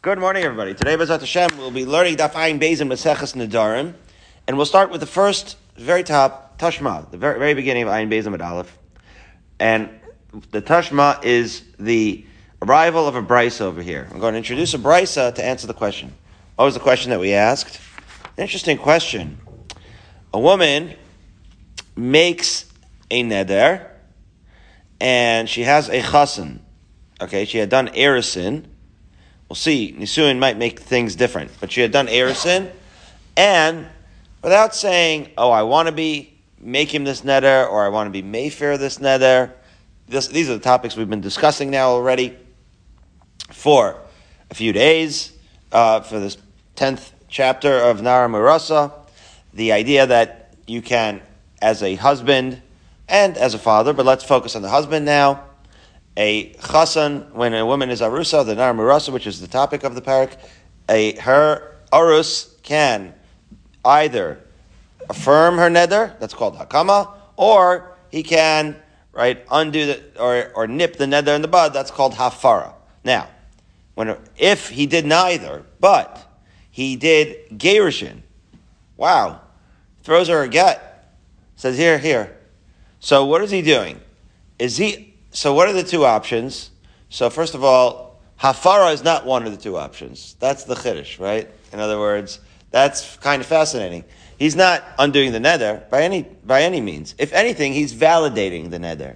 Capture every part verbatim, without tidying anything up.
Good morning, everybody. Today, B'zat Hashem, we'll be learning daf ayin beizim seches nadarim, and we'll start with the first, very top, Tashma, the very, very beginning of Ain beizim at Aleph. And the Tashma is the arrival of a brysa over here. I'm going to introduce a brysa to answer the question. What was the question that we asked? An interesting question. A woman makes a neder, and she has a chasin. Okay, she had done erisin. We'll see, Nisuin might make things different, but she had done erisin, and without saying, oh, I want to be make him this neder, or I want to be Mayfair this neder. This, these are the topics we've been discussing now already for a few days, uh, for this tenth chapter of narum rasa, the idea that you can, as a husband and as a father, but let's focus on the husband now, a chasin, when a woman is arusa, the narum rasa, which is the topic of the parak, a her arus can either affirm her neder, that's called hakama, or he can right undo the or or nip the neder in the bud, that's called hafara. Now, when if he did neither, but he did gerushin, wow, throws her a gut, says here here. So what is he doing? Is he So what are the two options? So first of all, hafara is not one of the two options. That's the kiddush, right? In other words, that's kind of fascinating. He's not undoing the neder by any by any means. If anything, he's validating the neder.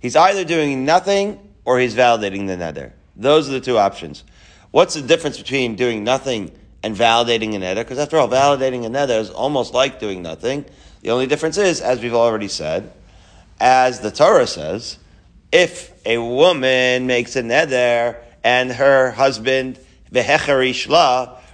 He's either doing nothing or he's validating the neder. Those are the two options. What's the difference between doing nothing and validating a neder? Because after all, validating a neder is almost like doing nothing. The only difference is, as we've already said, as the Torah says, if a woman makes a neder and her husband, vehekerish,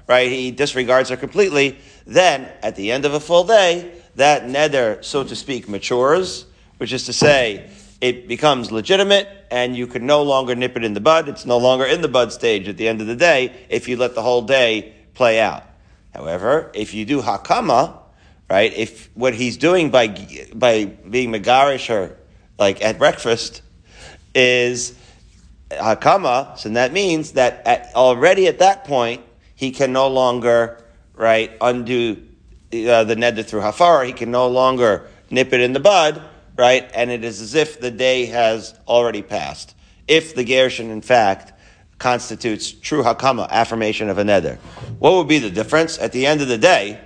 right, he disregards her completely, then at the end of a full day, that neder, so to speak, matures, which is to say, it becomes legitimate and you can no longer nip it in the bud. It's no longer in the bud stage at the end of the day if you let the whole day play out. However, if you do hakama, right, if what he's doing by by being megarisher, like at breakfast, is hakama, so that means that at, already at that point he can no longer right undo uh, the neder through hafara. He can no longer nip it in the bud, right? And it is as if the day has already passed. If the gerushin in fact constitutes true hakama, affirmation of a neder, what would be the difference at the end of the day?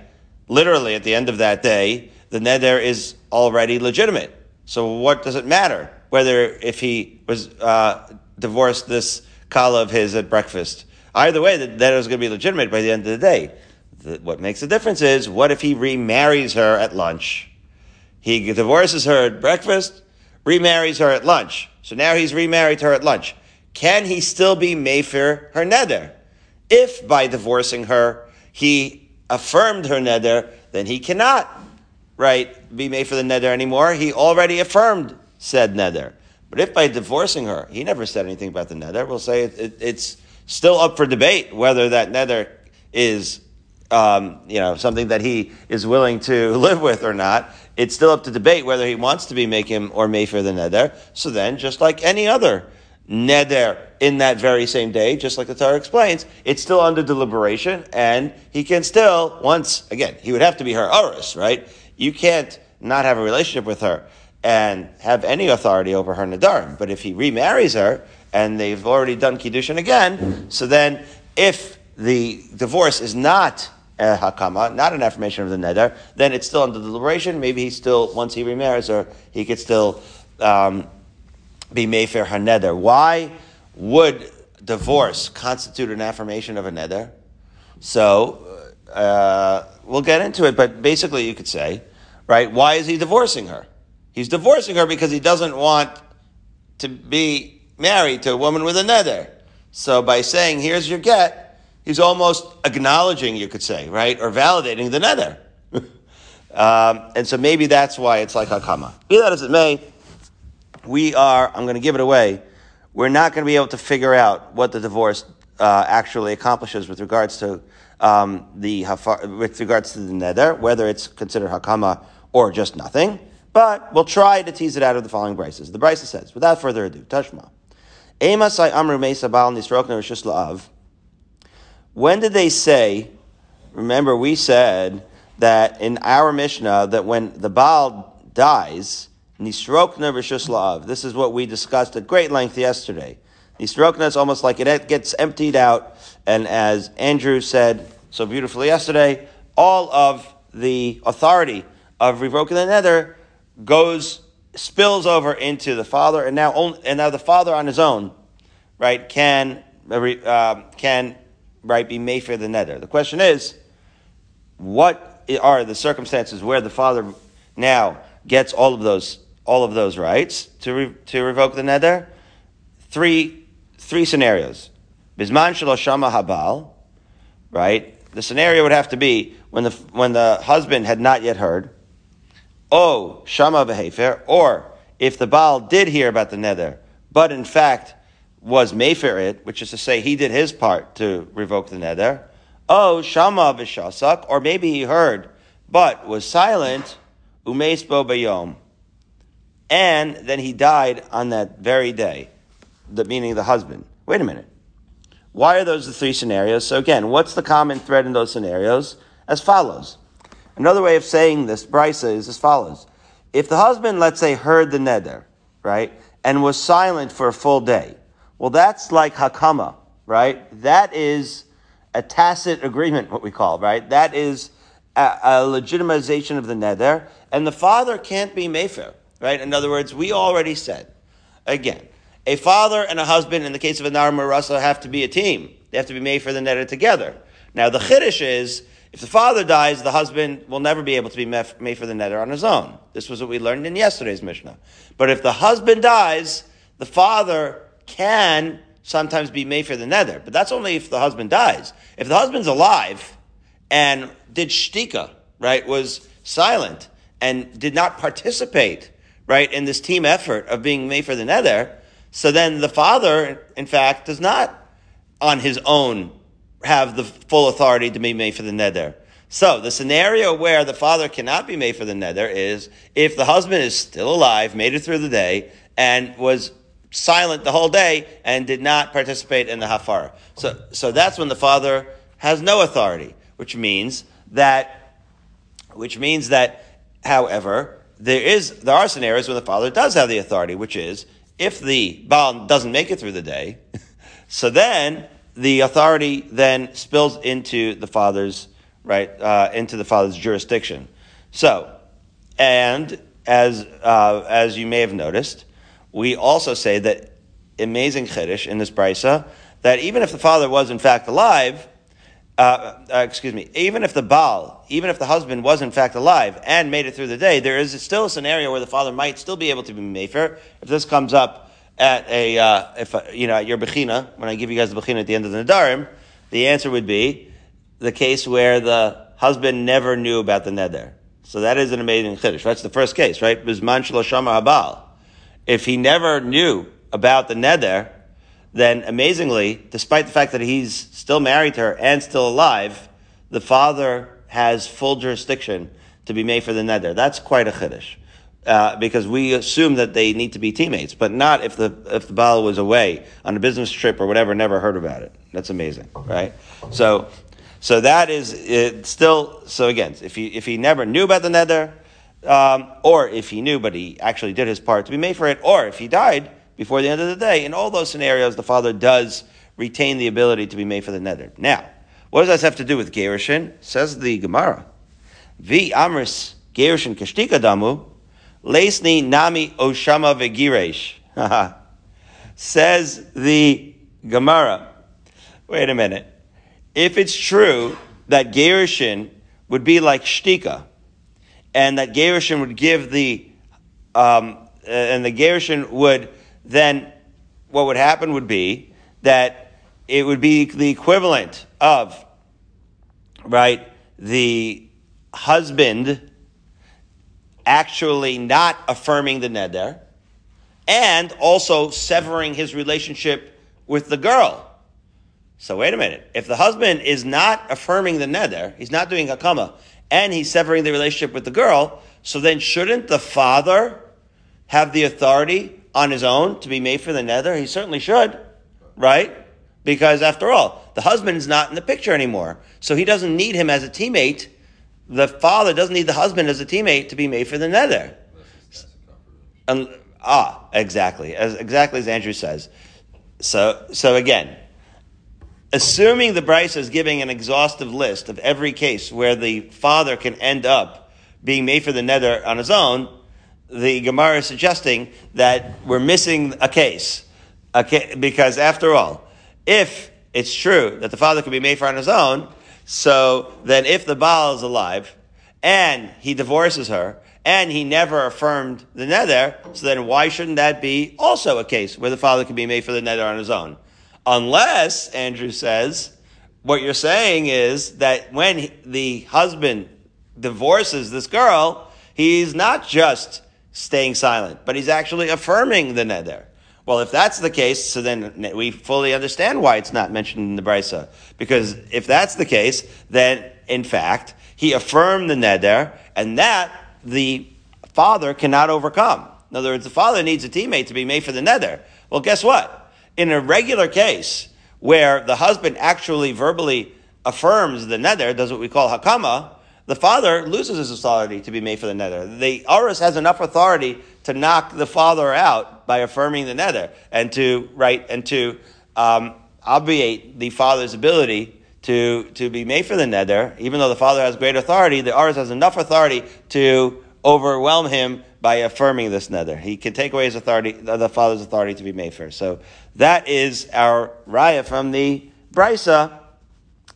Literally at the end of that day, the neder is already legitimate. So what does it matter whether if he was uh, divorced this kala of his at breakfast? Either way, that, that is going to be legitimate by the end of the day. The, what makes the difference is, what if he remarries her at lunch? He divorces her at breakfast, remarries her at lunch. So now he's remarried her at lunch. Can he still be mefir her neder? If by divorcing her, he affirmed her neder, then he cannot, right, be mefir the neder anymore. He already affirmed said neder. But if by divorcing her, he never said anything about the neder, we'll say it, it, it's still up for debate whether that neder is, um, you know, something that he is willing to live with or not. It's still up to debate whether he wants to be make him or mayfair the neder. So then, just like any other neder in that very same day, just like the Torah explains, it's still under deliberation, and he can still, once again, he would have to be her arus, right? You can't not have a relationship with her and have any authority over her nadarim. But if he remarries her, and they've already done kiddushin again, so then if the divorce is not a hakama, not an affirmation of the neder, then it's still under deliberation. Maybe he still, once he remarries her, he could still um, be mayfair her neder. Why would divorce constitute an affirmation of a neder? So, uh, we'll get into it, but basically you could say, right, why is he divorcing her? He's divorcing her because he doesn't want to be married to a woman with a neder. So by saying, here's your get, he's almost acknowledging, you could say, right? Or validating the neder. um, and so maybe that's why it's like hakama. Be that as it may, we are, I'm going to give it away, we're not going to be able to figure out what the divorce uh, actually accomplishes with regards to um, the hafar, with regards to the neder, whether it's considered hakama or just nothing. But we'll try to tease it out of the following brises. The brisa says, without further ado, Tashma Amos I amru meisa Baal nisrokna rishus la'av When did they say, remember we said that in our Mishnah, that when the Baal dies, Nisrokna Rishus La'av, this is what we discussed at great length yesterday. Nisrokna is almost like it gets emptied out, and as Andrew said so beautifully yesterday, all of the authority of revoking the neder goes, spills over into the father, and now only, and now the father on his own, right, can, uh, can, right, be Mayfair the neder. The question is, what are the circumstances where the father now gets all of those, all of those rights to re, to revoke the neder? Three, three scenarios. Bizman shelo shama habal, right? The scenario would have to be when the when the husband had not yet heard. Oh, shama vehekerish, or if the Baal did hear about the neder, but in fact was mefir it, which is to say he did his part to revoke the neder. Oh, shama v'shasak, or maybe he heard but was silent. Umeisbo bayom, and then he died on that very day. The meaning the husband. Wait a minute. Why are those the three scenarios? So again, what's the common thread in those scenarios? As follows. Another way of saying this, brysa, is as follows. If the husband, let's say, heard the neder, right, and was silent for a full day, well, that's like hakama, right? That is a tacit agreement, what we call, right? That is a, a legitimization of the neder, and the father can't be mefer, right? In other words, we already said, again, a father and a husband, in the case of a narum rasa, have to be a team. They have to be made for the neder together. Now, the chiddush is, if the father dies, the husband will never be able to be made for the neder on his own. This was what we learned in yesterday's Mishnah. But if the husband dies, the father can sometimes be made for the neder. But that's only if the husband dies. If the husband's alive and did shtika, right, was silent and did not participate, right, in this team effort of being made for the neder, so then the father, in fact, does not on his own have the full authority to be made for the neder. So the scenario where the father cannot be made for the neder is if the husband is still alive, made it through the day, and was silent the whole day and did not participate in the hafara. So, so that's when the father has no authority, which means that, which means that, however, there is, there are scenarios where the father does have the authority, which is if the Baal doesn't make it through the day, so then the authority then spills into the father's, right, uh, into the father's jurisdiction. So, and as, uh, as you may have noticed, we also say that amazing chiddush in this brysa, that even if the father was in fact alive, uh, uh, excuse me, even if the Baal, even if the husband was in fact alive and made it through the day, there is still a scenario where the father might still be able to be mefer. If this comes up at a, uh, if, uh, you know, at your Bechina, when I give you guys the Bechina at the end of the nadarim, the answer would be the case where the husband never knew about the neder. So that is an amazing chiddush. That's the first case, right? Bizman shelo shama habal. If he never knew about the neder, then amazingly, despite the fact that he's still married to her and still alive, the father has full jurisdiction to be made for the neder. That's quite a chiddush, uh, because we assume that they need to be teammates, but not if the if the Baal was away on a business trip or whatever, never heard about it. That's amazing, right? So, so that is it still. So again, if he if he never knew about the neder, um, or if he knew but he actually did his part to be made for it, or if he died before the end of the day, in all those scenarios, the father does retain the ability to be made for the neder. Now, what does that have to do with gerushin? Says the Gemara, "Vi amris gerushin kashtika damu, leisni nami oshama v'giresh." Says the Gemara, wait a minute. If it's true that gerushin would be like shtika, and that gerushin would give the, um, and the gerushin would, then what would happen would be that it would be the equivalent of, right, the husband actually not affirming the neder and also severing his relationship with the girl. So wait a minute. If the husband is not affirming the neder, he's not doing hakama, and he's severing the relationship with the girl, so then shouldn't the father have the authority on his own to be made for the neder? He certainly should, right? because after all, the husband's not in the picture anymore. So he doesn't need him as a teammate. The father doesn't need the husband as a teammate to be made for the neder. And, ah, exactly. As, exactly as Andrew says. So, so again, assuming the brysa is giving an exhaustive list of every case where the father can end up being made for the neder on his own, the Gemara is suggesting that we're missing a case. A ca- because after all, if it's true that the father can be made for on his own, so then if the Baal is alive and he divorces her and he never affirmed the nether, so then why shouldn't that be also a case where the father can be made for the nether on his own? Unless, Andrew says, what you're saying is that when the husband divorces this girl, he's not just staying silent, but he's actually affirming the neder. Well, if that's the case, so then we fully understand why it's not mentioned in the brysa. Because if that's the case, then in fact, he affirmed the neder, and that the father cannot overcome. In other words, the father needs a teammate to be made for the neder. Well, guess what? In a regular case where the husband actually verbally affirms the neder, does what we call hakama, the father loses his authority to be made for the nether. The arus has enough authority to knock the father out by affirming the nether and to right and to um, obviate the father's ability to to be made for the nether. Even though the father has great authority, the arus has enough authority to overwhelm him by affirming this nether. He can take away his authority, the father's authority to be made for. So that is our raya from the brysa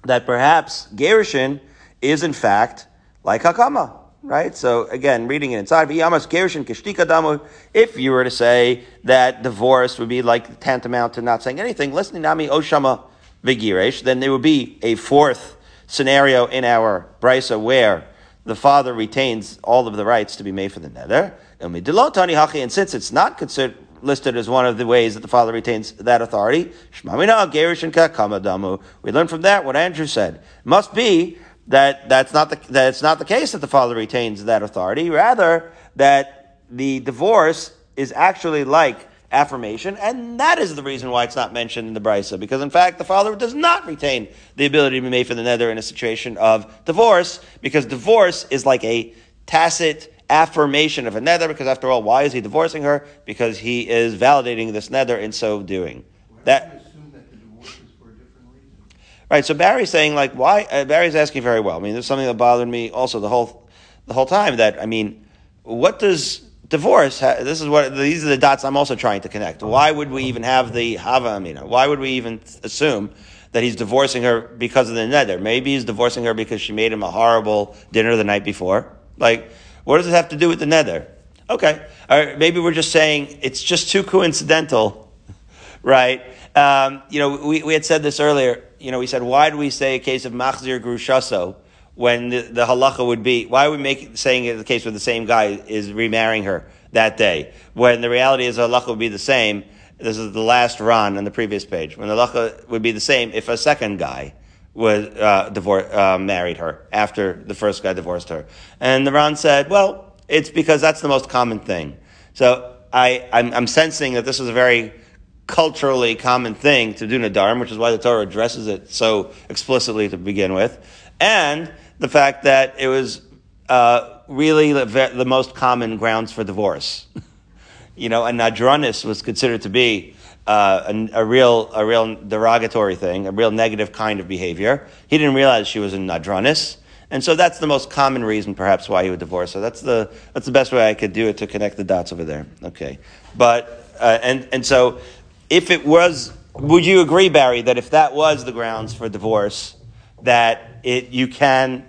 that perhaps gerushin is in fact like hakama, right? So again, reading it inside, if you were to say that divorce would be like tantamount to not saying anything, listening nami oshama vehekerish, then there would be a fourth scenario in our brysa where the father retains all of the rights to be made for the nether. And since it's not considered listed as one of the ways that the father retains that authority, we learn from that what Andrew said. It must be That that's not the that's not the case that the father retains that authority. Rather, that the divorce is actually like affirmation, and that is the reason why it's not mentioned in the brysa. Because in fact, the father does not retain the ability to be made for the neder in a situation of divorce, because divorce is like a tacit affirmation of a neder. Because after all, why is he divorcing her? Because he is validating this neder in so doing. That. Right, so Barry's saying, like, why? Uh, Barry's asking very well. I mean, there's something that bothered me also the whole, the whole time. That I mean, what does divorce? Ha- this is what these are the dots I'm also trying to connect. Why would we even have the hava amina? Why would we even assume that he's divorcing her because of the neder? Maybe he's divorcing her because she made him a horrible dinner the night before. Like, what does it have to do with the neder? Okay, all right, maybe we're just saying it's just too coincidental, right? Um, you know, we we had said this earlier. You know, we said, why do we say a case of machzir grushaso when the, the halacha would be, why are we make, saying it the case where the same guy is remarrying her that day, when the reality is the halacha would be the same? This is the last ron on the previous page. When the halacha would be the same if a second guy was uh, divorce, uh, married her after the first guy divorced her. And the ron said, well, it's because that's the most common thing. So I, I'm, I'm sensing that this is a very culturally common thing to do nadarim, which is why the Torah addresses it so explicitly to begin with, and the fact that it was uh, really the, the most common grounds for divorce. You know, and nadronis was considered to be uh, a, a real, a real derogatory thing, a real negative kind of behavior. He didn't realize she was a nadronis, and so that's the most common reason, perhaps, why he would divorce. So that's the that's the best way I could do it to connect the dots over there. Okay, but uh, and and so. If it was, would you agree, Barry, that if that was the grounds for divorce, that it you can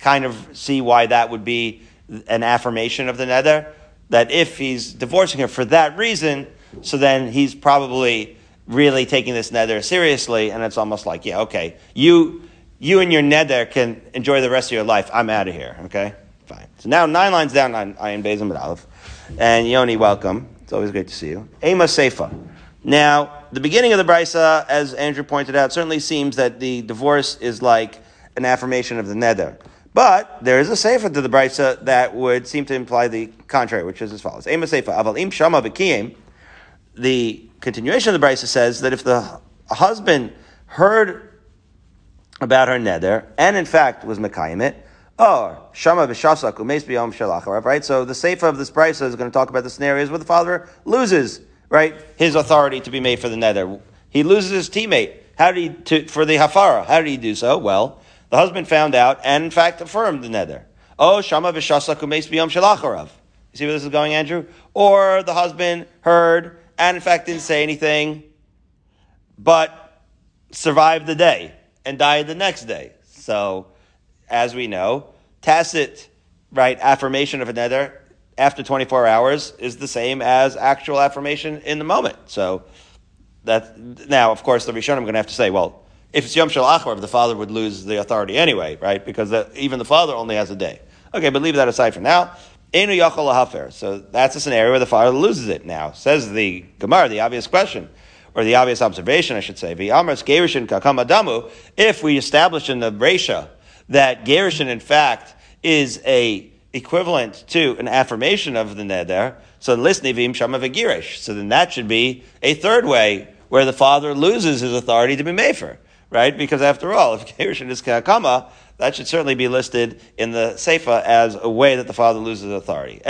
kind of see why that would be an affirmation of the nether? That if he's divorcing her for that reason, so then he's probably really taking this nether seriously, and it's almost like, yeah, okay, you you and your nether can enjoy the rest of your life. I'm out of here, okay? Fine. So now nine lines down on Ain beizim and Aleph. And Yoni, welcome. It's always great to see you. Amos Seifa. Now, the beginning of the brysa, as Andrew pointed out, certainly seems that the divorce is like an affirmation of the neder. But there is a seifa to the brysa that would seem to imply the contrary, which is as follows. Ema seifa, aval im shama v'kiyem. The continuation of the brysa says that if the husband heard about her neder and in fact was mekayim it, or shama b'shafsak umeis b'yom shalacharav, right? So the Seifa of this brysa is going to talk about the scenarios where the father loses, right, his authority to be made for the neder. He loses his teammate. How did he, to, for the hafara, how did he do so? Well, the husband found out and in fact affirmed the neder. Oh, shama v'shafsak umeis b'yom shalacharav. You see where this is going, Andrew? Or the husband heard and in fact didn't say anything, but survived the day and died the next day. So, as we know, tacit, right, affirmation of a neder after twenty-four hours is the same as actual affirmation in the moment. So, that now, of course, the Rishonim are going to have to say, well, if it's Yom Shel Acharav, the father would lose the authority anyway, right? Because the, even the father only has a day. Okay, but leave that aside for now. Einu yachol lahafer. So that's a scenario where the father loses it now. Says the Gemara, the obvious question, or the obvious observation, I should say. V'amras gerushin kakam adamu. If we establish in the reisha that gerushin, in fact, is a equivalent to an affirmation of the neder, so lisni v'im shama v'girish. So then that should be a third way where the father loses his authority to be mefer, right? Because after all, if gerushin is kakama, that should certainly be listed in the Seifa as a way that the father loses authority.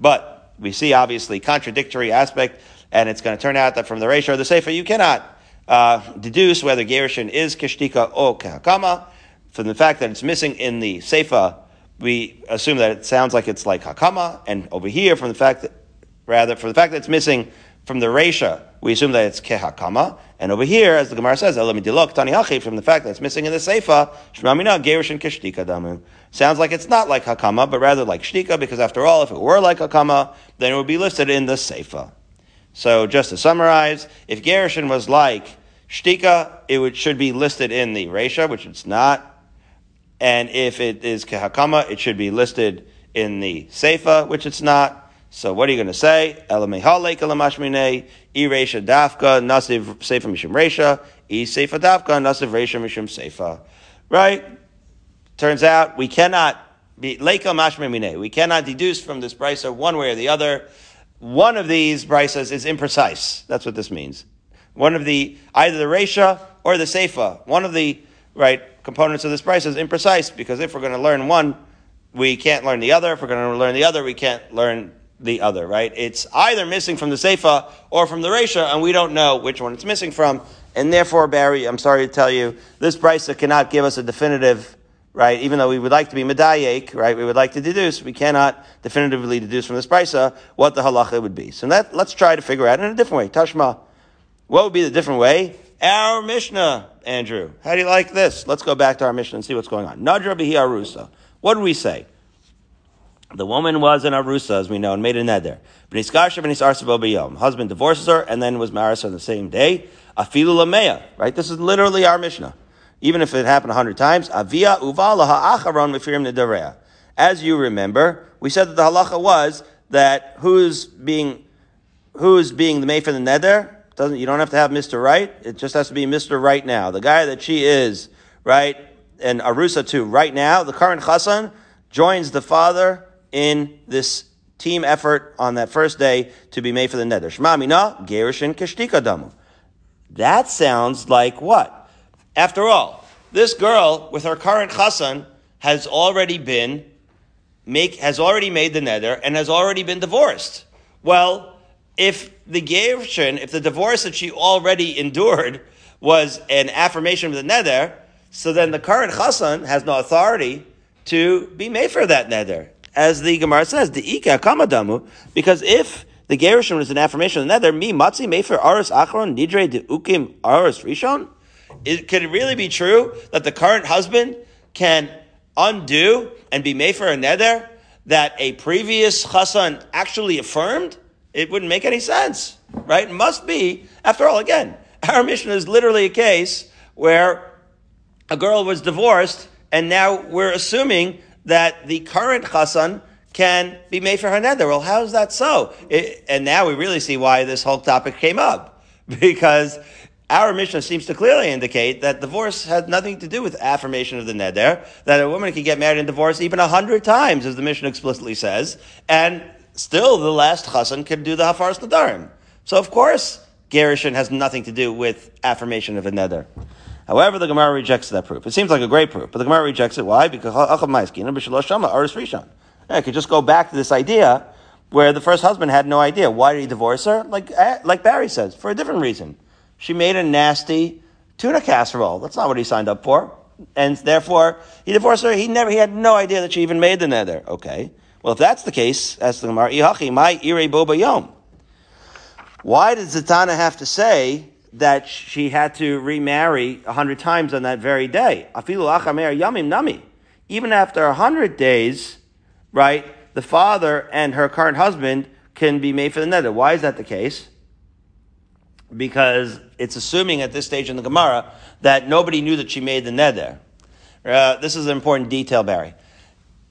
But we see obviously contradictory aspect, and it's going to turn out that from the Reisha or the Seifa, you cannot uh, deduce whether gerushin is kishtika or hakama. From the fact that it's missing in the Seifa, we assume that it sounds like it's like hakama, and over here, from the fact that, rather, from the fact that it's missing from the Reisha, we assume that it's kehakama, and over here, as the Gemara says, from the fact that it's missing in the Seifa, sounds like it's not like hakama, but rather like shtika, because after all, if it were like hakama, then it would be listed in the Seifa. So, just to summarize, if gerushin was like shtika, it would, should be listed in the Reisha, which it's not, and if it is kehakama, it should be listed in the Seifa, which it's not. So what are you going to say? Elamehalek elamashmine, e reisha dafka, nasiv seifa mishum reisha, e seifa dafka, nasiv reisha mishum seifa. Right? Turns out we cannot be, leika mashmine, we cannot deduce from this brisa one way or the other. One of these brisas is imprecise. That's what this means. One of the, either the reisha or the seifa, one of the, right, components of this brisa is imprecise, because if we're going to learn one, we can't learn the other. If we're going to learn the other, we can't learn the other, right? It's either missing from the Seifa or from the Reisha, and we don't know which one it's missing from. And therefore, Barry, I'm sorry to tell you, this brisa cannot give us a definitive, right? Even though we would like to be medayek, right? We would like to deduce. We cannot definitively deduce from this brisa what the halacha would be. So that, let's try to figure out in a different way. Tashma, what would be the different way? Our Mishnah, Andrew. How do you like this? Let's go back to our Mishnah and see what's going on. Nadra bihi arusa. What do we say? The woman was an arusa, as we know, and made a neder. B'niskarsha b'nisarsa b'yom. Husband divorces her and then was married on the same day. Afilu lameya. Right? This is literally our Mishnah. Even if it happened a hundred times. Avia uvala ha'acharon mefirim nedereya. As you remember, we said that the halacha was that who's being, who's being the made for the neder, doesn't, you don't have to have Mister Right. It just has to be Mister Right now. The guy that she is, right, and arusa to right now, the current chasan, joins the father in this team effort on that first day to be made for the neder. Shema mina, gerushin keshtika damu. That sounds like what? After all, this girl with her current chassan has already been make has already made the neder and has already been divorced. Well, if the gerushin, if the divorce that she already endured was an affirmation of the neder, so then the current chassan has no authority to be made for that neder. As the Gemara says, the ika kamadamu, because if the gerushin is an affirmation of the nether, mi matzi mefir arus achron nidre de ukim arus rishon, it could it really be true that the current husband can undo and be mefir a nether that a previous chassan actually affirmed? It wouldn't make any sense, right? It must be, after all, again, our Mishnah is literally a case where a girl was divorced, and now we're assuming that the current chassan can be made for her neder. Well, how is that so? It, and now we really see why this whole topic came up, because our Mishnah seems to clearly indicate that divorce had nothing to do with affirmation of the neder, that a woman can get married and divorce even a hundred times, as the Mishnah explicitly says, and still the last chassan can do the hafaras nadarim. So, of course, gerushin has nothing to do with affirmation of a neder. However, the Gemara rejects that proof. It seems like a great proof, but the Gemara rejects it. Why? Because I could just go back to this idea where the first husband had no idea. Why did he divorce her? Like, like Barry says, for a different reason. She made a nasty tuna casserole. That's not what he signed up for. And therefore, he divorced her. He never, he had no idea that she even made the neder. Okay. Well, if that's the case, that's the Gemara. Ihachi, my irei bo bayom. Why did Zatanna have to say that she had to remarry a hundred times on that very day? Afilu achamer yamim nami. Even after a hundred days, right, the father and her current husband can be made for the neder. Why is that the case? Because it's assuming at this stage in the Gemara that nobody knew that she made the neder. Uh, this is an important detail, Barry.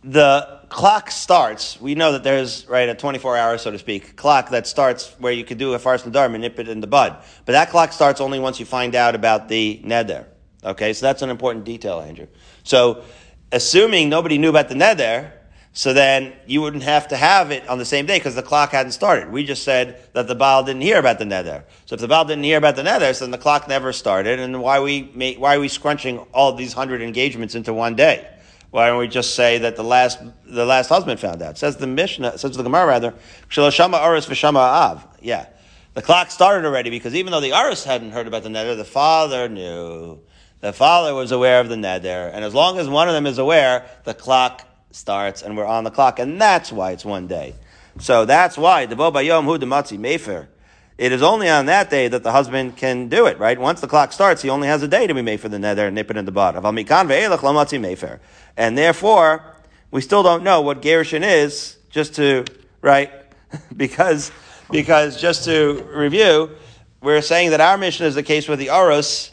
The clock starts, we know that there's, right, a twenty-four hour, so to speak, clock that starts where you could do a hafara and narum and nip it in the bud. But that clock starts only once you find out about the neder. Okay, so that's an important detail, Andrew. So, assuming nobody knew about the neder, so then you wouldn't have to have it on the same day because the clock hadn't started. We just said that the Baal didn't hear about the neder. So if the Baal didn't hear about the neder, so then the clock never started, and why we make, why are we scrunching all these hundred engagements into one day? Why don't we just say that the last the last husband found out? Says the Mishnah, says the Gemara rather, Shama arus v'shama av. Yeah, the clock started already because even though the arus hadn't heard about the neder, the father knew. The father was aware of the neder, and as long as one of them is aware, the clock starts, and we're on the clock, and that's why it's one day. So that's why the bo bayom hu dematzi Mayfair. It is only on that day that the husband can do it, right? Once the clock starts, he only has a day to be made for the nether and nip it in the bud. And therefore, we still don't know what gerushin is, just to, right? because, because just to review, we're saying that our mission is the case where the arus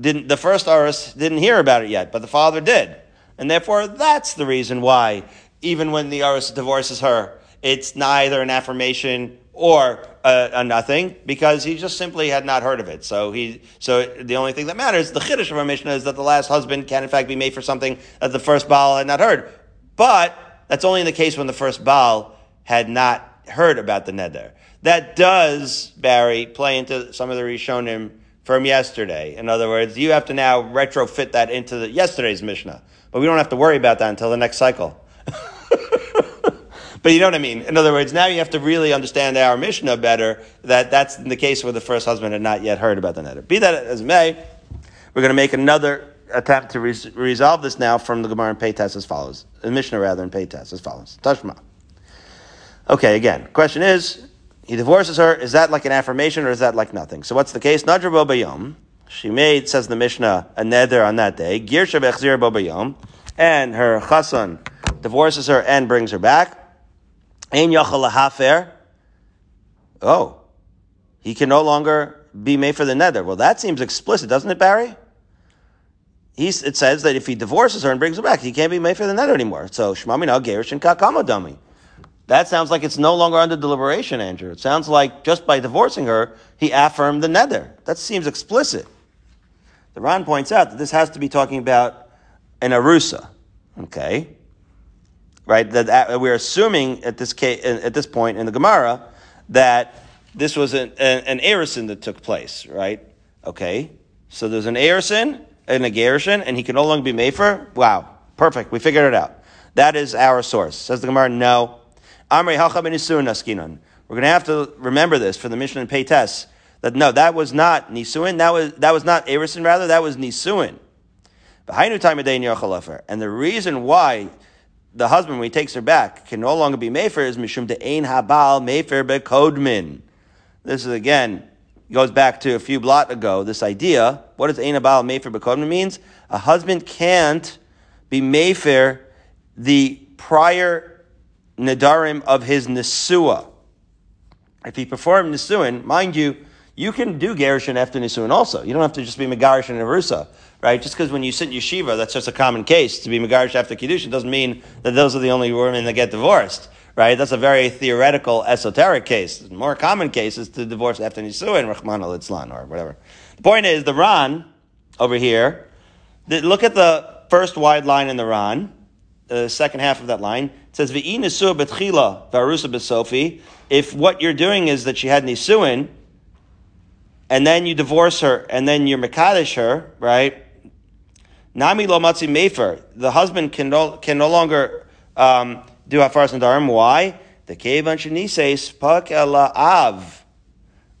didn't, the first arus didn't hear about it yet, but the father did. And therefore, that's the reason why, even when the arus divorces her, it's neither an affirmation or a, a nothing, because he just simply had not heard of it. So he, so the only thing that matters, the chiddush of our Mishnah, is that the last husband can in fact be made for something that the first Baal had not heard. But that's only in the case when the first Baal had not heard about the neder. That does, Barry, play into some of the Rishonim from yesterday. In other words, you have to now retrofit that into the, yesterday's Mishnah. But we don't have to worry about that until the next cycle. But you know what I mean? In other words, now you have to really understand our Mishnah better, that that's the case where the first husband had not yet heard about the neder. Be that as may, we're going to make another attempt to res- resolve this now from the Gemara and Peitas as follows. The Mishnah, rather, and Peitas as follows. Tashma. Okay, again, question is, he divorces her. Is that like an affirmation or is that like nothing? So what's the case? Nadra bo bayom. She made, says the Mishnah, a neder on that day. Girsha bechzir bo bayom. And her chasin divorces her and brings her back. Ein yachal hafir. Oh, he can no longer be made for the nether. Well, that seems explicit, doesn't it, Barry? He's, it says that if he divorces her and brings her back, he can't be made for the nether anymore. So shmami now gerish and kakama dummy. That sounds like it's no longer under deliberation, Andrew. It sounds like just by divorcing her, he affirmed the nether. That seems explicit. The Ran points out that this has to be talking about an arusa. Okay. Right, that we're assuming at this case, at this point in the Gemara, that this was an, an, an erisin that took place, right? Okay, so there's an erisin and a gerushin, and he can no longer be mefer. Wow, perfect, we figured it out. That is our source. Says the Gemara, no. Amri halcha b'nisuin askinan. We're going to have to remember this for the Mishnah and Peitas, that no, that was not nisuin. That was that was not erisin. Rather, that was nisuin. And the reason why the husband, when he takes her back, can no longer be Mayfair is mishum de ein habal Mayfair bekodmin. This is, again, goes back to a few blot ago, this idea. What does ein habal Mayfair bekodmin means? A husband can't be Mayfair the prior nadarim of his nisua. If he performed nisuin, mind you, you can do gerushin after nisuin also. You don't have to just be megarisher and erusa. Right, just because when you sit in yeshiva, that's just a common case. To be megarish after kiddushin doesn't mean that those are the only women that get divorced. Right, that's a very theoretical, esoteric case. The more common case is to divorce after nisuin, Rahman al Islan, or whatever. The point is, the Ran over here, look at the first wide line in the Ran, the second half of that line. It says, V'i nisua betchila, v'arusa b'sofi. If what you're doing is that she had nisuin, and then you divorce her, and then you're mekadesh her, right? Nami lo matzi mefer. The husband can no, can no longer um, do hafara nadarim. Why? The kevan sheniseis pak ela av.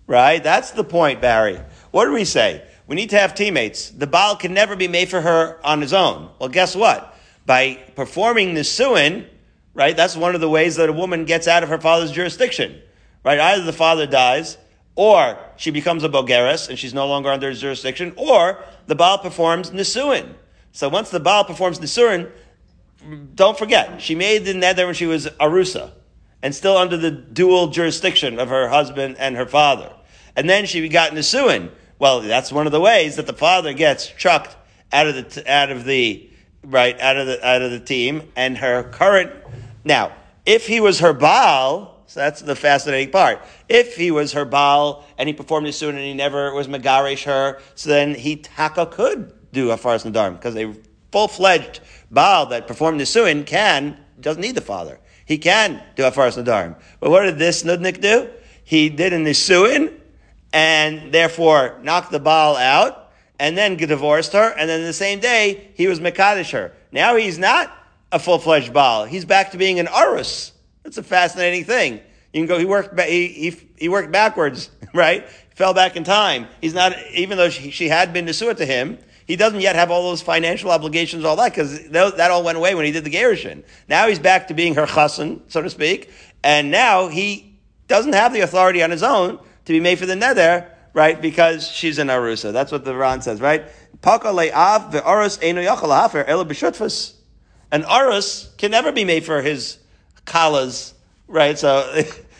Right? That's the point, Barry. What do we say? We need to have teammates. The Baal can never be made for her on his own. Well, guess what? By performing Nisuin, right, that's one of the ways that a woman gets out of her father's jurisdiction. Right? Either the father dies, or she becomes a bogeres, and she's no longer under his jurisdiction, or the Baal performs Nisuin. So once the Baal performs Nisuin, don't forget, she made the neder when she was arusa, and still under the dual jurisdiction of her husband and her father. And then she got Nisuin. Well, that's one of the ways that the father gets chucked out of the t- out of the right out of the out of the team and her current. Now, if he was her Baal, so that's the fascinating part. If he was her Baal and he performed his suit and he never was megarish her, so then he taka could do hafara nadarim because a full fledged Baal that performed the suin can doesn't need the father. He can do hafara nadarim. But what did this nudnik do? He did in the suin, and therefore knocked the Baal out, and then divorced her, and then the same day, he was mekadesh her. Now he's not a full-fledged Baal. He's back to being an arus. That's a fascinating thing. You can go, he worked, he, he, he worked backwards, right? He fell back in time. He's not, even though she, she had been nisuah to him, he doesn't yet have all those financial obligations, all that, because that all went away when he did the gerushin. Now he's back to being her chasin, so to speak, and now he doesn't have the authority on his own to be made for the neder, right? Because she's an arusa. That's what the Ran says, right? An arus can never be made for his kalas, right? So,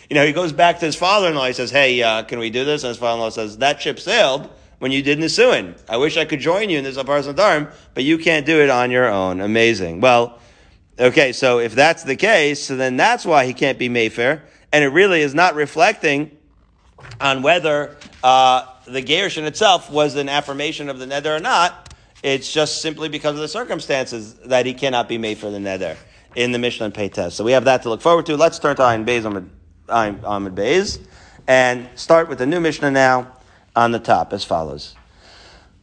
you know, he goes back to his father-in-law. He says, "Hey, uh, can we do this?" And his father-in-law says, "That ship sailed when you did nisuin. I wish I could join you in this hafara nadarim, but you can't do it on your own." Amazing. Well, okay. So if that's the case, so then that's why he can't be Mayfair, and it really is not reflecting on whether uh, the gerushin itself was an affirmation of the neder or not. It's just simply because of the circumstances that he cannot be made for the neder in the Mishnah and Peites. So we have that to look forward to. Let's turn to Ain beizim, Ain beizim, and start with the new Mishnah now on the top as follows.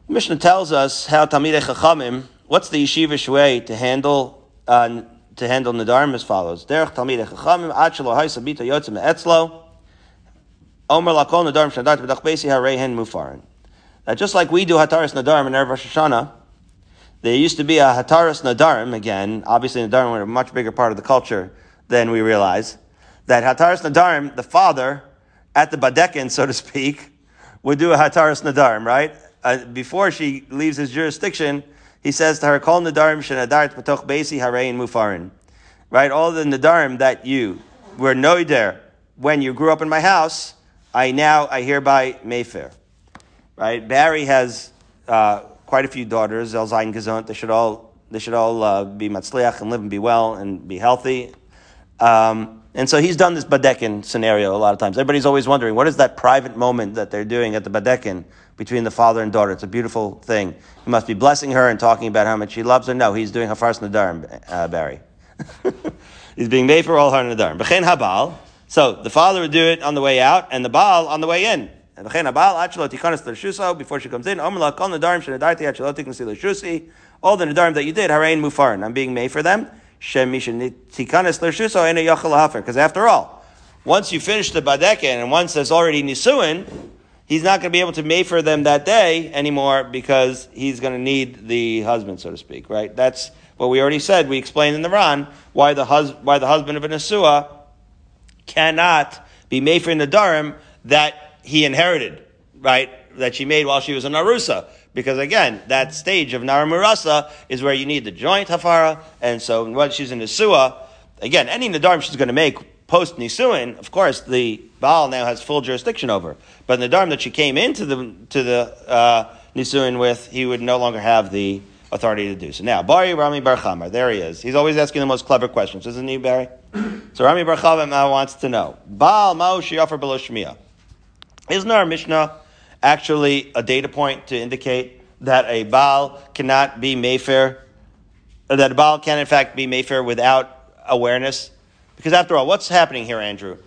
The Mishnah tells us how Talmidei Chachamim, what's the yeshivish way to handle uh, to handle nedarim as follows. Derech Talmidei Chachamim ad shelo haisabita yotze me'etzlo. Now, just like we do hataras nadarim in Erev Rosh Hashanah, there used to be a hataras nadarim, again, obviously nadarim were a much bigger part of the culture than we realize, that hataras nadarim, the father, at the badekin, so to speak, would do a hataras nadarim, right? Uh, before she leaves his jurisdiction, he says to her, Kol nadarim shenadarit b'toch beisi harein mufarin. Right? All the nadarim that you were noider when you grew up in my house, I now, I hereby Mayfair, right? Barry has uh, quite a few daughters, Elzayin Gezont. They should all, they should all uh, be matzliach and live and be well and be healthy. Um, and so he's done this badekin scenario a lot of times. Everybody's always wondering, what is that private moment that they're doing at the badekin between the father and daughter? It's a beautiful thing. He must be blessing her and talking about how much he loves her. No, he's doing hafara nadarim, uh, Barry. He's being made for all her nadarim. B'chein habal. So the father would do it on the way out, and the Baal on the way in. Before she comes in, all the nedarim that you did, harein mufarin. I'm being made for them. Because after all, once you finish the badekin, and once there's already nisuin, he's not going to be able to made for them that day anymore because he's going to need the husband, so to speak. Right? That's what we already said. We explained in the Ran why the hus- why the husband of a nisuah cannot be made for nadarim that he inherited, right? That she made while she was an arusa. Because again, that stage of narum rasa is where you need the joint hafara. And so when she's in nisuah, again, any nadarim she's going to make post nisuin, of course, the Baal now has full jurisdiction over. But the nadarim that she came into the to the uh, nisuin with, he would no longer have the authority to do so. Now, Bari Rami Bar Chama, there he is. He's always asking the most clever questions, isn't he, Barry? So Rami Bar Chama now wants to know, Baal Ma'u Shi'afar B'lo Shmiya. Isn't our Mishnah actually a data point to indicate that a Baal cannot be Mayfair, or that a Baal can in fact be Mayfair without awareness? Because after all, what's happening here, Andrew?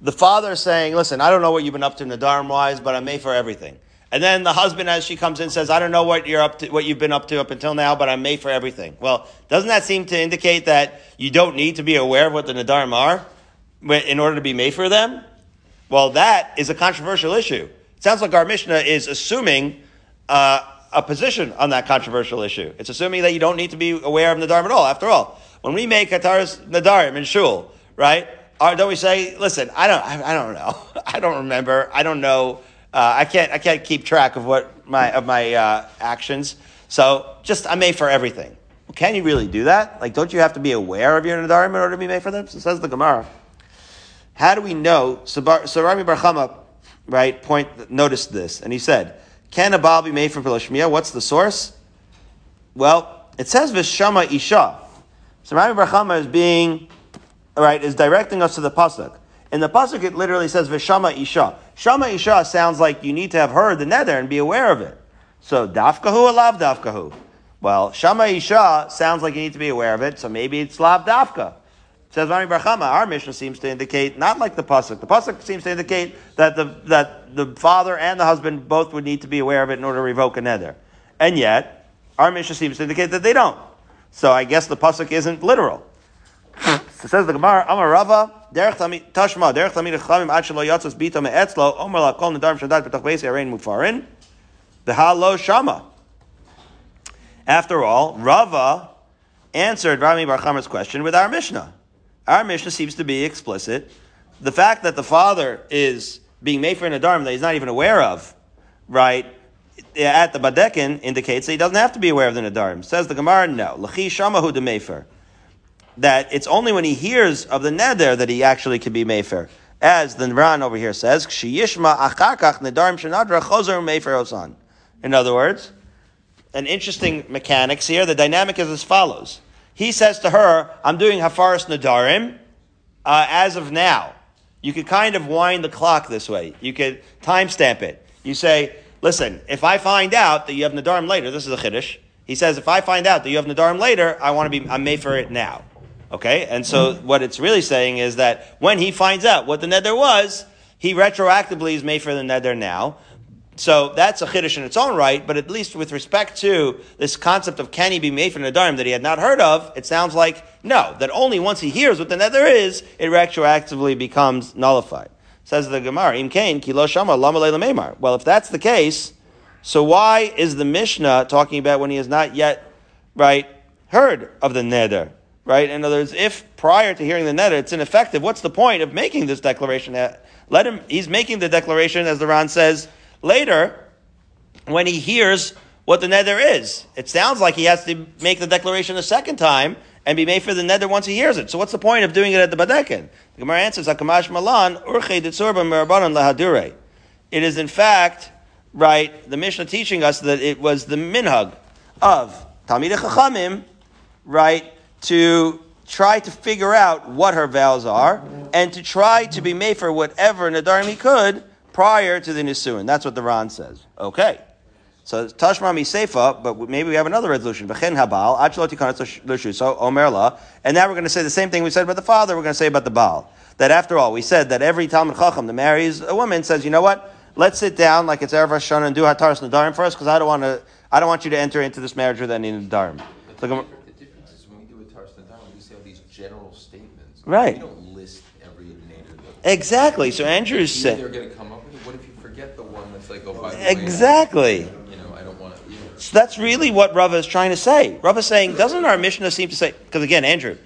The father is saying, listen, I don't know what you've been up to nadarim-wise, but I'm Mayfair everything. And then the husband, as she comes in, says, I don't know what you're up to, what you've been up to up until now, but I'm made for everything. Well, doesn't that seem to indicate that you don't need to be aware of what the nadarim are in order to be made for them? Well, that is a controversial issue. It sounds like our Mishnah is assuming uh, a position on that controversial issue. It's assuming that you don't need to be aware of nadarim at all. After all, when we make Hataras nadarim in shul, right? Or don't we say, listen, I don't, I, I don't know. I don't remember. I don't know. Uh, I can't, I can't keep track of what my, of my, uh, actions. So just, I'm made for everything. Well, can you really do that? Like, don't you have to be aware of your nadarim in order to be made for them? So says the Gemara. How do we know? So, Bar, so Rami Bar Chama, right, point, noticed this. And he said, can a Baal be made for Pilashmiya? What's the source? Well, it says Vishama Isha. So Rami Bar Chama is being, right, is directing us to the Pasuk. In the Pasuk, it literally says, Veshama Isha. Shama Isha sounds like you need to have heard the neder and be aware of it. So, dafkahu, alav dafkahu. Well, Shama Isha sounds like you need to be aware of it, so maybe it's lav dafka. It says, Rami Bar Chama, our Mishnah seems to indicate, not like the Pasuk. The Pasuk seems to indicate that the that the father and the husband both would need to be aware of it in order to revoke a neder. And yet, our Mishnah seems to indicate that they don't. So, I guess the Pasuk isn't literal. So says the Gemara, Amar Rava, Derech Tashma, Derech Tamid Chachamim, Ad Shelo Yatzos Bita Me'etzlo, Omer La Kol Nedarim Shadat B'Tach Beis Yarein Mufarin, V'Halo Shama. After all, Rava answered Rami Bar Chama's question with our Mishnah. Our Mishnah seems to be explicit. The fact that the father is being made for a Nedarim that he's not even aware of, right, at the Badekin indicates that he doesn't have to be aware of the Nedarim. Says the Gemara, no. L'chi Shamahu de Mayfair. That it's only when he hears of the neder that he actually can be mefer. As the Ran over here says, K'shiyishma achakach nedarim shenadra chozer mefer osan. In other words, an interesting mechanics here. The dynamic is as follows. He says to her, I'm doing hafaras nedarim uh, as of now. You could kind of wind the clock this way. You could timestamp it. You say, listen, if I find out that you have nedarim later, this is a chiddush. He says, if I find out that you have nedarim later, I want to be, I'm mefer it now. Okay, and so what it's really saying is that when he finds out what the neder was, he retroactively is made for the neder now. So that's a chiddush in its own right, but at least with respect to this concept of can he be made for nedarim that he had not heard of, it sounds like no, that only once he hears what the neder is, it retroactively becomes nullified. Says the Gemara, Im kain ki lo shama lama leila meimar. Well, if that's the case, so why is the Mishnah talking about when he has not yet, right, heard of the neder? Right? In other words, if prior to hearing the neder, it's ineffective, what's the point of making this declaration? Let him, he's making the declaration, as the Ran says, later, when he hears what the neder is. It sounds like he has to make the declaration a second time and be made for the neder once he hears it. So what's the point of doing it at the Badekin? The Gemara answers, Hakamash Malan, Urche Ditsurba Mirabanan Lahadure. It is in fact, right, the Mishnah teaching us that it was the minhag of Talmidei Chachamim, right, to try to figure out what her vows are, and to try to be made for whatever nadarim he could prior to the Nisuin. That's what the Ran says. Okay. So, Tashma Amos Seifa, but maybe we have another resolution. Bechina Baal, Achlo Tikanat Lushuso, Omer La. And now we're going to say the same thing we said about the father, we're going to say about the Baal. That after all, we said that every Talmid Chacham that marries a woman says, you know what? Let's sit down like it's Erev Rosh Hashanah and do Hataras Nadarim for us, because I don't want to, I don't want you to enter into this marriage with any Nadarim. So, general statements. Right. You don't list every neder. Exactly. So Andrew's saying they're going to come up with it. What if you forget the one that's like, oh, by the way, exactly. You know, I don't want to. You know. So that's really what Rava is trying to say. Rava is saying, doesn't our Mishnah seem to say? Because again, Andrew,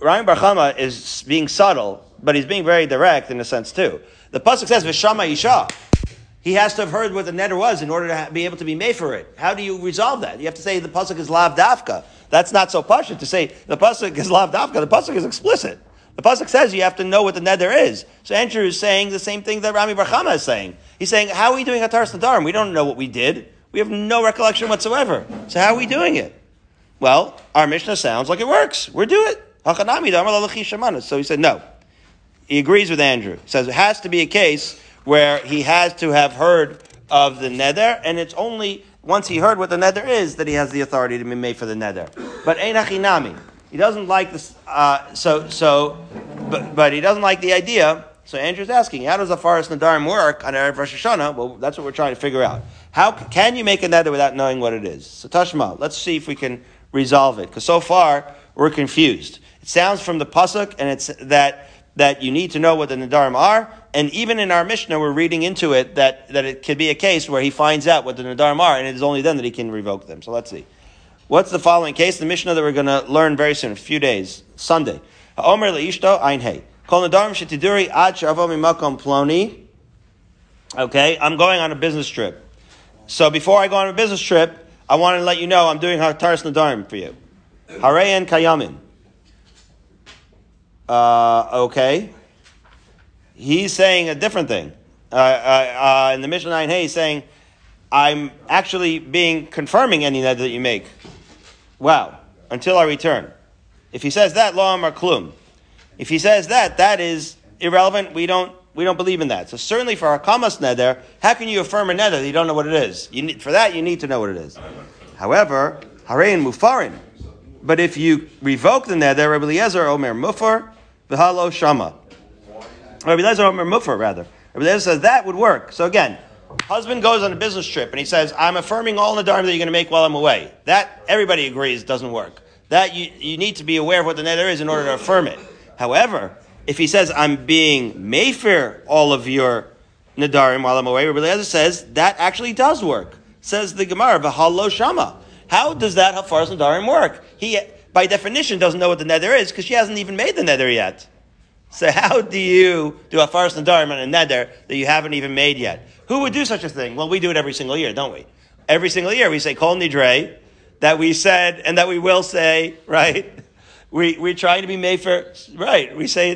Rami Bar Chama is being subtle, but he's being very direct in a sense too. The pasuk says Veshama Isha. He has to have heard what the neder was in order to ha- be able to be made for it. How do you resolve that? You have to say the pasuk is lav dafka. That's not so pashut to say the pasuk is lav dafka. The pasuk is explicit. The pasuk says you have to know what the neder is. So Andrew is saying the same thing that Rami Bar Chama is saying. He's saying, how are we doing Hataras Nadarim? We don't know what we did. We have no recollection whatsoever. So how are we doing it? Well, our Mishnah sounds like it works. We're doing it. So he said, no. He agrees with Andrew. He says it has to be a case where he has to have heard of the neder, and it's only once he heard what the neder is that he has the authority to be made for the neder. But ein hachinami, he doesn't like this. Uh, so so, but, but he doesn't like the idea. So Andrew's asking, how does a forest nadarim work on Erev Rosh Hashanah? Well, that's what we're trying to figure out. How can you make a neder without knowing what it is? So Tashma, let's see if we can resolve it, because so far we're confused. It sounds from the pasuk, and it's that that you need to know what the nadarim are, and even in our Mishnah, we're reading into it that that it could be a case where he finds out what the nadarim are, and it is only then that he can revoke them. So let's see. What's the following case? The Mishnah that we're going to learn very soon, a few days, Sunday. Ha'omer le'ishto ein hey. Kol nadarim she'tiduri ad she'avo mimakom ploni. Okay, I'm going on a business trip. So before I go on a business trip, I want to let you know I'm doing hataras nadarim for you. Harein kayamin. Uh, okay. He's saying a different thing. Uh, uh, uh, in the Mishnah ein hey, he's saying, I'm actually being confirming any neder that you make. Wow. Until I return. If he says that, lo amar klum. If he says that, that is irrelevant. We don't we don't believe in that. So certainly for hakamas neder, how can you affirm a neder that you don't know what it is? You need, for that, you need to know what it is. However, harein mufarin. But if you revoke the neder, Rabbi Eliezer omer mufar v'halo shama. Rabbi Eliezer omer mufar, rather. Rabbi Eliezer says that would work. So again, husband goes on a business trip and he says, I'm affirming all the nadarim that you're going to make while I'm away. That, everybody agrees, doesn't work. That you, you need to be aware of what the neder is in order to affirm it. However, if he says, I'm being mayfair all of your nadarim while I'm away, Rabbi Eliezer says, that actually does work. Says the Gemara, v'halo shama. How does that hafaras nadarim work? He, by definition, doesn't know what the neder is because she hasn't even made the neder yet. So how do you do hafaras nadarim on a neder that you haven't even made yet? Who would do such a thing? Well, we do it every single year, don't we? Every single year we say kol nidre, that we said and that we will say, right? We, we're trying to be mayfair, right? We say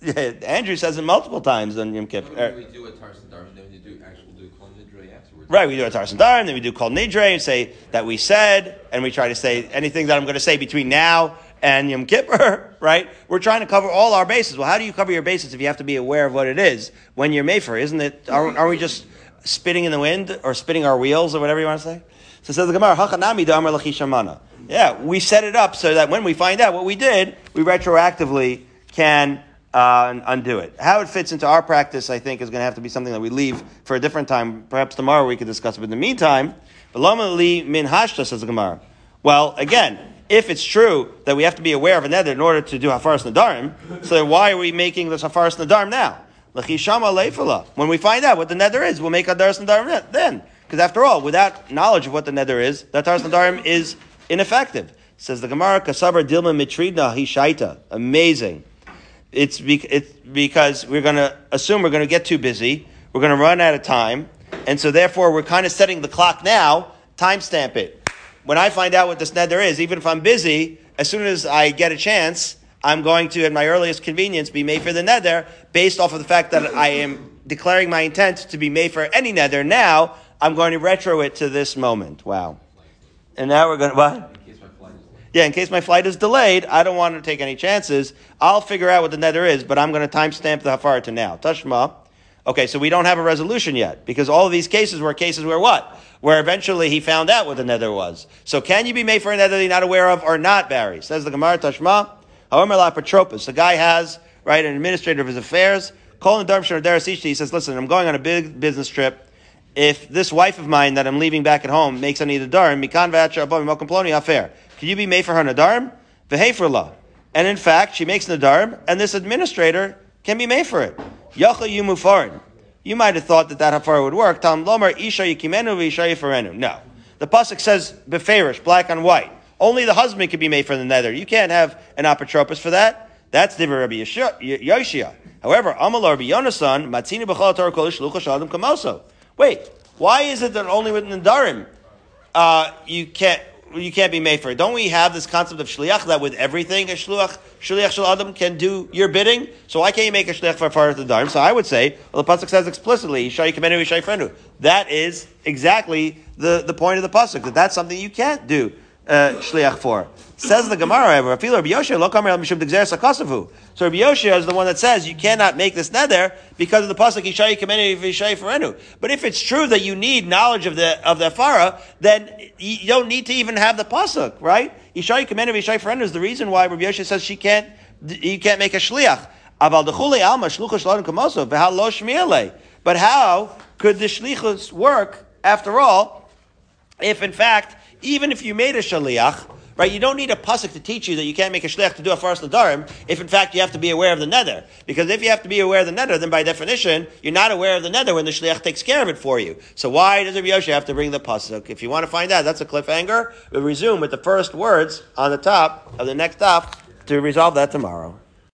it, Andrew says it multiple times on Yom Kippur. No, we do a Taras Nadarim, then we do actually do kol nidre afterwards. Right, we do a Taras Nadarim, then we do kol nidre and say that we said, and we try to say anything that I'm going to say between now and Yom Kippur, right? We're trying to cover all our bases. Well, how do you cover your bases if you have to be aware of what it is when you're mayfair? Isn't it, are, are we just spitting in the wind or spitting our wheels or whatever you want to say? So it says the Gemara, hakanami da amar lachi shamana. Yeah, we set it up so that when we find out what we did, we retroactively can uh, undo it. How it fits into our practice, I think, is going to have to be something that we leave for a different time. Perhaps tomorrow we could discuss it. But in the meantime, beloma li min hashta, says the Gemara. Well, again, if it's true that we have to be aware of a neder in order to do hafaras nadarim, so then why are we making this hafaras nadarim now? When we find out what the neder is, we'll make hafaras nadarim then. Because after all, without knowledge of what the neder is, that hafaras nadarim is ineffective. Says the Gemara, kasabar dilma mitridna hishaita. Amazing. It's, be- it's because we're going to assume we're going to get too busy, we're going to run out of time, and so therefore we're kind of setting the clock now, timestamp it. When I find out what this neder is, even if I'm busy, as soon as I get a chance, I'm going to, at my earliest convenience, be made for the neder based off of the fact that I am declaring my intent to be made for any neder. Now, I'm going to retro it to this moment. Wow. And now we're going to, what? In case my flight is delayed. Yeah, in case my flight is delayed, I don't want to take any chances. I'll figure out what the neder is, but I'm going to timestamp the hafara to now. Tashma. Okay, so we don't have a resolution yet, because all of these cases were cases where what? Where eventually he found out what the neder was. So can you be made for a neder that you're not aware of or not, Barry? Says the Gemara, Tashma, Haomer la Patropos. The guy has, right, an administrator of his affairs. Kol nadarim she'nadarim darasichti. He says, listen, I'm going on a big business trip. If this wife of mine that I'm leaving back at home makes any nadarim, mikan v'atcha abom imokom ploni hafer. Can you be made for her nadarim? V'hefer la. And in fact, she makes nadarim, and this administrator can be made for it. Yachal yumufarin. You might have thought that that hafara would work. Tam lomer isha yikimenu v'isha yifarenu. No. The pasuk says beferish, black on white. Only the husband could be made for the neder. You can't have an apotropos for that. That's divrei Rabbi Yoshia. However, amal Rabbi Yonasan matzini b'chol haTorah kol shlucha shel adam kamoso. Wait, why is it that only with nedarim uh, you can't you can't be made for it? Don't we have this concept of shliach that with everything a shliach shliach shel adam can do your bidding? So why can't you make a shliach for hafaras nadarim? So I would say, well, the pasuk says explicitly, "Yishai kamenu, yishai frenu." That is exactly the, the point of the pasuk, that that's something you can't do uh, shliach for. Says the Gemara, however, so Rabbi Yoshia is the one that says you cannot make this neder because of the pasuk "Yishai kamenu, yishai frenu." But if it's true that you need knowledge of the of the hafara, then you don't need to even have the pasuk, right? Yishai kamenu, yishai frenu is the reason why Rabbi Yoshia says she can't. You can't make a shliach. But how could the shlichus work after all? If in fact, even if you made a shaliach, right, you don't need a pasuk to teach you that you can't make a shliach to do a seches nadarim. If in fact you have to be aware of the neder, because if you have to be aware of the neder, then by definition you're not aware of the neder when the shliach takes care of it for you. So why does Rabbi Yosha have to bring the pasuk? If you want to find out, that's a cliffhanger. We'll resume with the first words on the top of the next top to resolve that tomorrow.